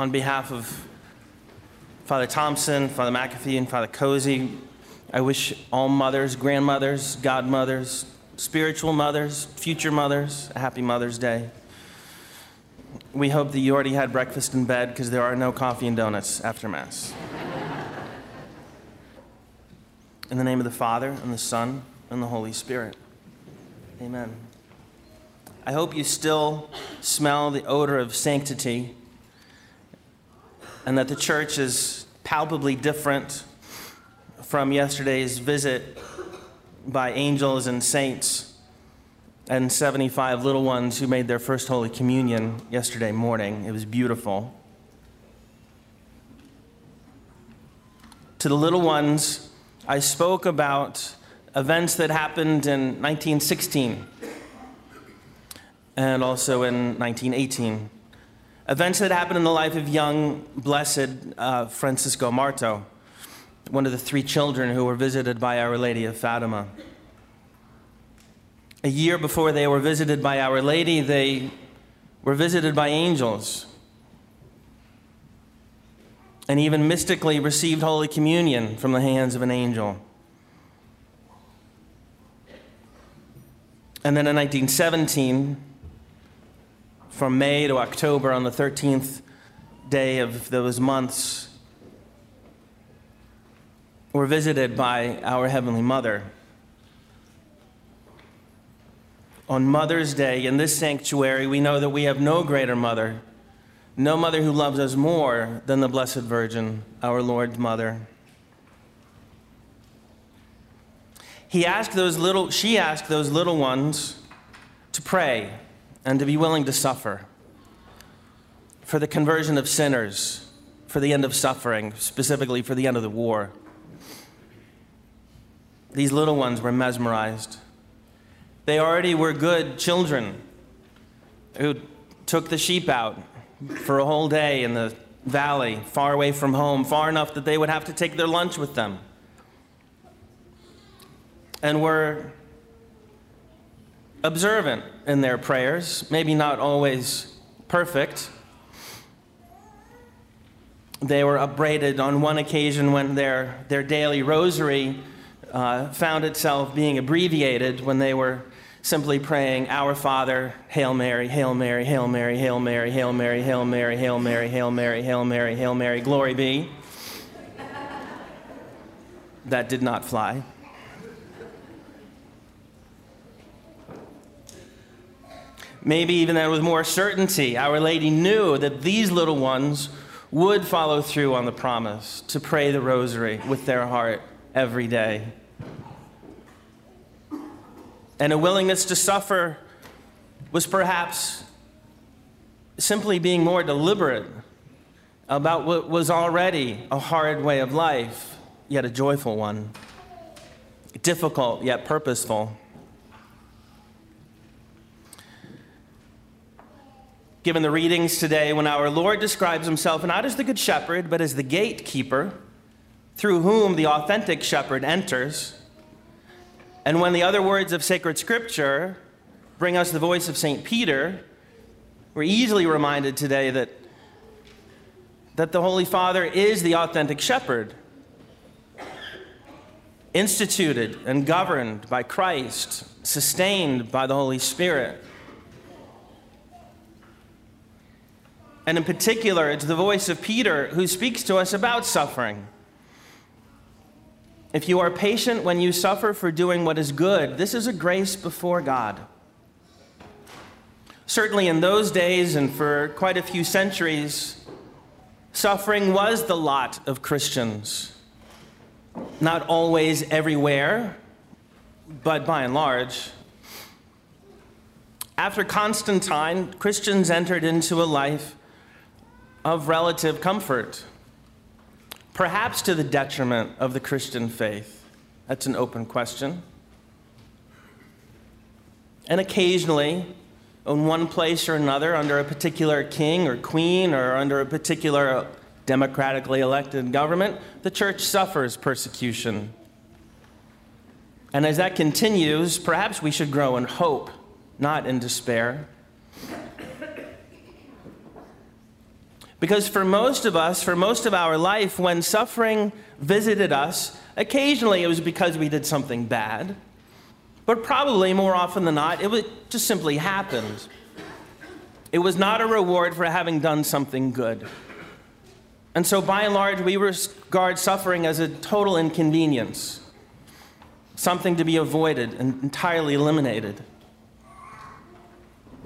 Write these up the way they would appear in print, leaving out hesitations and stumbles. on behalf of Father Thompson, Father McAfee, and Father Cozy, I wish all mothers, grandmothers, godmothers, spiritual mothers, future mothers, a happy Mother's Day. We hope that you already had breakfast in bed, because there are no coffee and donuts after Mass. In the name of the Father, and the Son, and the Holy Spirit. Amen. I hope you still smell the odor of sanctity, and that the church is palpably different from yesterday's visit by angels and saints and 75 little ones who made their first Holy Communion yesterday morning. It was beautiful. To the little ones, I spoke about events that happened in 1916 and also in 1918. Events that happened in the life of young, blessed Francisco Marto, one of the three children who were visited by Our Lady of Fatima. A year before they were visited by Our Lady, they were visited by angels, and even mystically received Holy Communion from the hands of an angel. And then in 1917, from May to October, on the 13th day of those months, were visited by our Heavenly Mother. On Mother's Day, in this sanctuary, we know that we have no greater mother, no mother who loves us more than the Blessed Virgin, our Lord's Mother. She asked those little ones to pray and to be willing to suffer for the conversion of sinners, for the end of suffering, specifically for the end of the war. These little ones were mesmerized. They already were good children who took the sheep out for a whole day in the valley, far away from home, far enough that they would have to take their lunch with them, and were observant in their prayers, maybe not always perfect. They were upbraided on one occasion when their daily rosary found itself being abbreviated, when they were simply praying, Our Father, Hail Mary, Hail Mary, Hail Mary, Hail Mary, Hail Mary, Hail Mary, Hail Mary, Hail Mary, Hail Mary, Hail Mary, glory be. That did not fly. Maybe even that with more certainty, Our Lady knew that these little ones would follow through on the promise to pray the rosary with their heart every day. And a willingness to suffer was perhaps simply being more deliberate about what was already a hard way of life, yet a joyful one, difficult yet purposeful. Given the readings today, when our Lord describes himself not as the Good Shepherd, but as the gatekeeper, through whom the authentic shepherd enters, and when the other words of sacred scripture bring us the voice of St. Peter, we're easily reminded today that the Holy Father is the authentic shepherd, instituted and governed by Christ, sustained by the Holy Spirit. And in particular, it's the voice of Peter who speaks to us about suffering. If you are patient when you suffer for doing what is good, this is a grace before God. Certainly in those days and for quite a few centuries, suffering was the lot of Christians. Not always everywhere, but by and large. After Constantine, Christians entered into a life of relative comfort, perhaps to the detriment of the Christian faith. That's an open question. And occasionally, in one place or another, under a particular king or queen or under a particular democratically elected government, the church suffers persecution. And as that continues, perhaps we should grow in hope, not in despair. Because for most of us, for most of our life, when suffering visited us, occasionally it was because we did something bad, but probably more often than not, it just simply happened. It was not a reward for having done something good. And so by and large, we regard suffering as a total inconvenience, something to be avoided and entirely eliminated.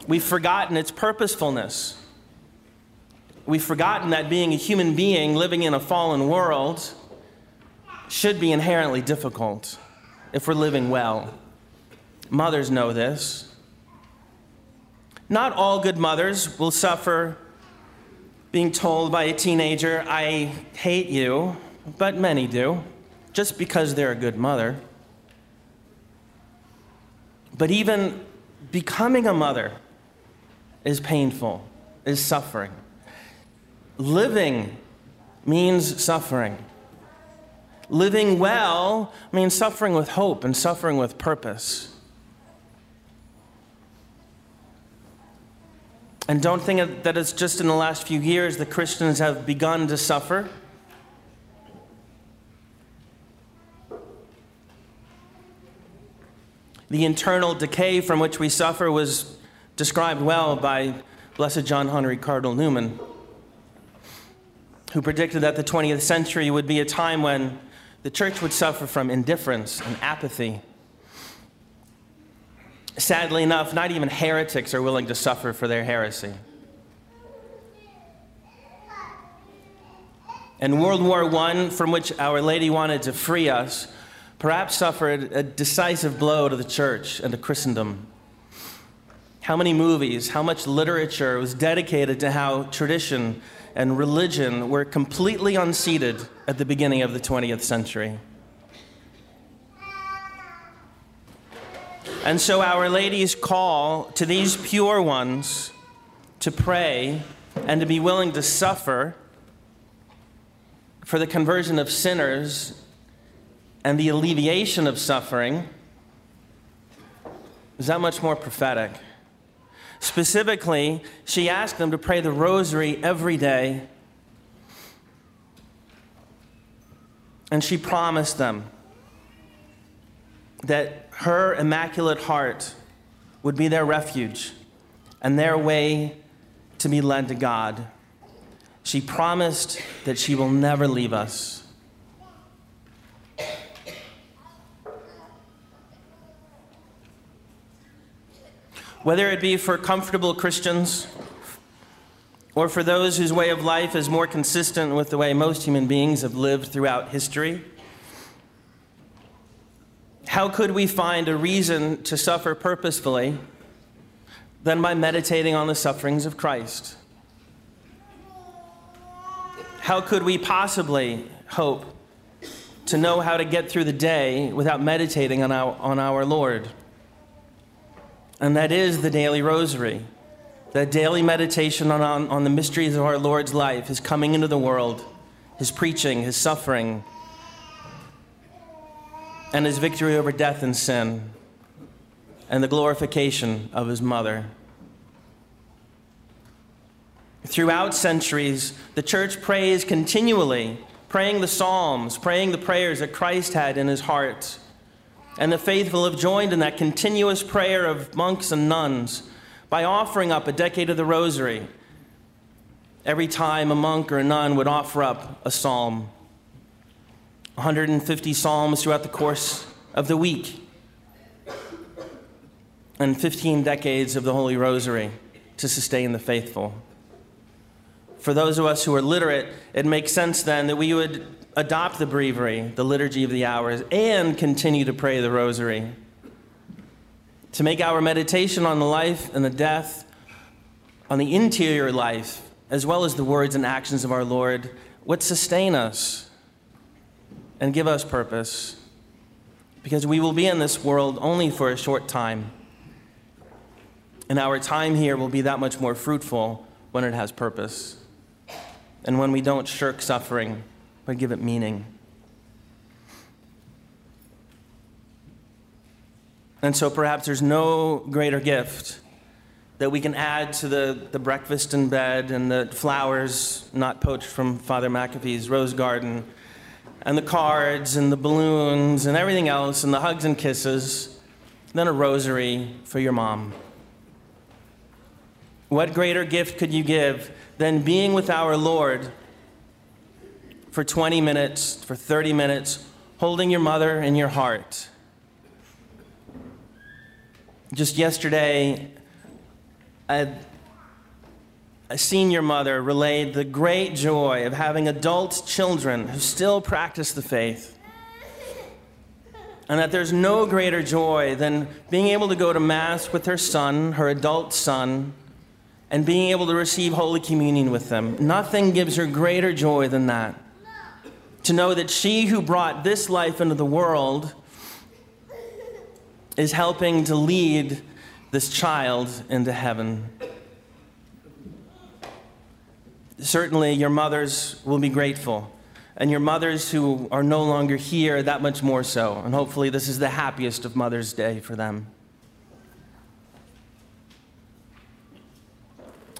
We've forgotten its purposefulness. We've forgotten that being a human being living in a fallen world should be inherently difficult if we're living well. Mothers know this. Not all good mothers will suffer being told by a teenager, "I hate you," but many do, just because they're a good mother. But even becoming a mother is painful, is suffering. Living means suffering. Living well means suffering with hope and suffering with purpose. And don't think that it's just in the last few years that Christians have begun to suffer. The internal decay from which we suffer was described well by Blessed John Henry Cardinal Newman, who predicted that the 20th century would be a time when the church would suffer from indifference and apathy. Sadly enough, not even heretics are willing to suffer for their heresy. And World War I, from which Our Lady wanted to free us, perhaps suffered a decisive blow to the church and to Christendom. How many movies, how much literature was dedicated to how tradition and religion were completely unseated at the beginning of the 20th century. And so Our Lady's call to these pure ones to pray and to be willing to suffer for the conversion of sinners and the alleviation of suffering is that much more prophetic. Specifically, she asked them to pray the rosary every day, and she promised them that her Immaculate Heart would be their refuge and their way to be led to God. She promised that she will never leave us. Whether it be for comfortable Christians or for those whose way of life is more consistent with the way most human beings have lived throughout history, how could we find a reason to suffer purposefully than by meditating on the sufferings of Christ? How could we possibly hope to know how to get through the day without meditating on our Lord? And that is the daily rosary, that daily meditation on the mysteries of our Lord's life, his coming into the world, his preaching, his suffering, and his victory over death and sin, and the glorification of his mother. Throughout centuries, the church prays continually, praying the Psalms, praying the prayers that Christ had in his heart. And the faithful have joined in that continuous prayer of monks and nuns by offering up a decade of the rosary. Every time a monk or a nun would offer up a psalm, 150 psalms throughout the course of the week, and 15 decades of the Holy Rosary to sustain the faithful. For those of us who are literate, it makes sense then that we would adopt the Breviary, the Liturgy of the Hours, and continue to pray the Rosary, to make our meditation on the life and the death, on the interior life, as well as the words and actions of our Lord, what sustain us and give us purpose, because we will be in this world only for a short time, and our time here will be that much more fruitful when it has purpose, and when we don't shirk suffering, but give it meaning. And so perhaps there's no greater gift that we can add to the breakfast in bed and the flowers not poached from Father McAfee's rose garden and the cards and the balloons and everything else and the hugs and kisses, then a rosary for your mom. What greater gift could you give than being with our Lord for 20 minutes, for 30 minutes, holding your mother in your heart? Just yesterday, a senior mother relayed the great joy of having adult children who still practice the faith, and that there's no greater joy than being able to go to Mass with her son, her adult son, and being able to receive Holy Communion with them. Nothing gives her greater joy than that. To know that she who brought this life into the world is helping to lead this child into heaven. Certainly, your mothers will be grateful, and your mothers who are no longer here, that much more so. And hopefully, this is the happiest of Mother's Day for them.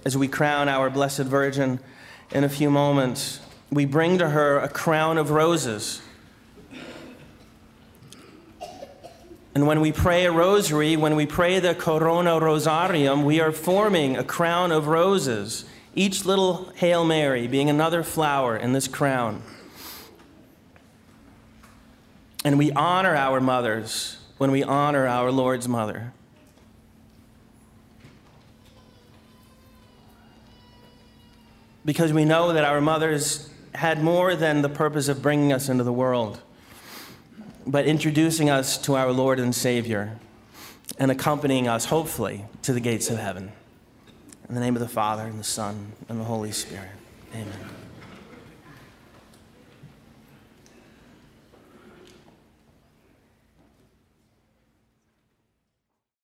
As we crown our Blessed Virgin in a few moments, we bring to her a crown of roses. And when we pray a rosary, when we pray the Corona Rosarium, we are forming a crown of roses, each little Hail Mary being another flower in this crown. And we honor our mothers when we honor our Lord's mother. Because we know that our mothers had more than the purpose of bringing us into the world, but introducing us to our Lord and Savior and accompanying us, hopefully, to the gates of heaven. In the name of the Father, and the Son, and the Holy Spirit. Amen.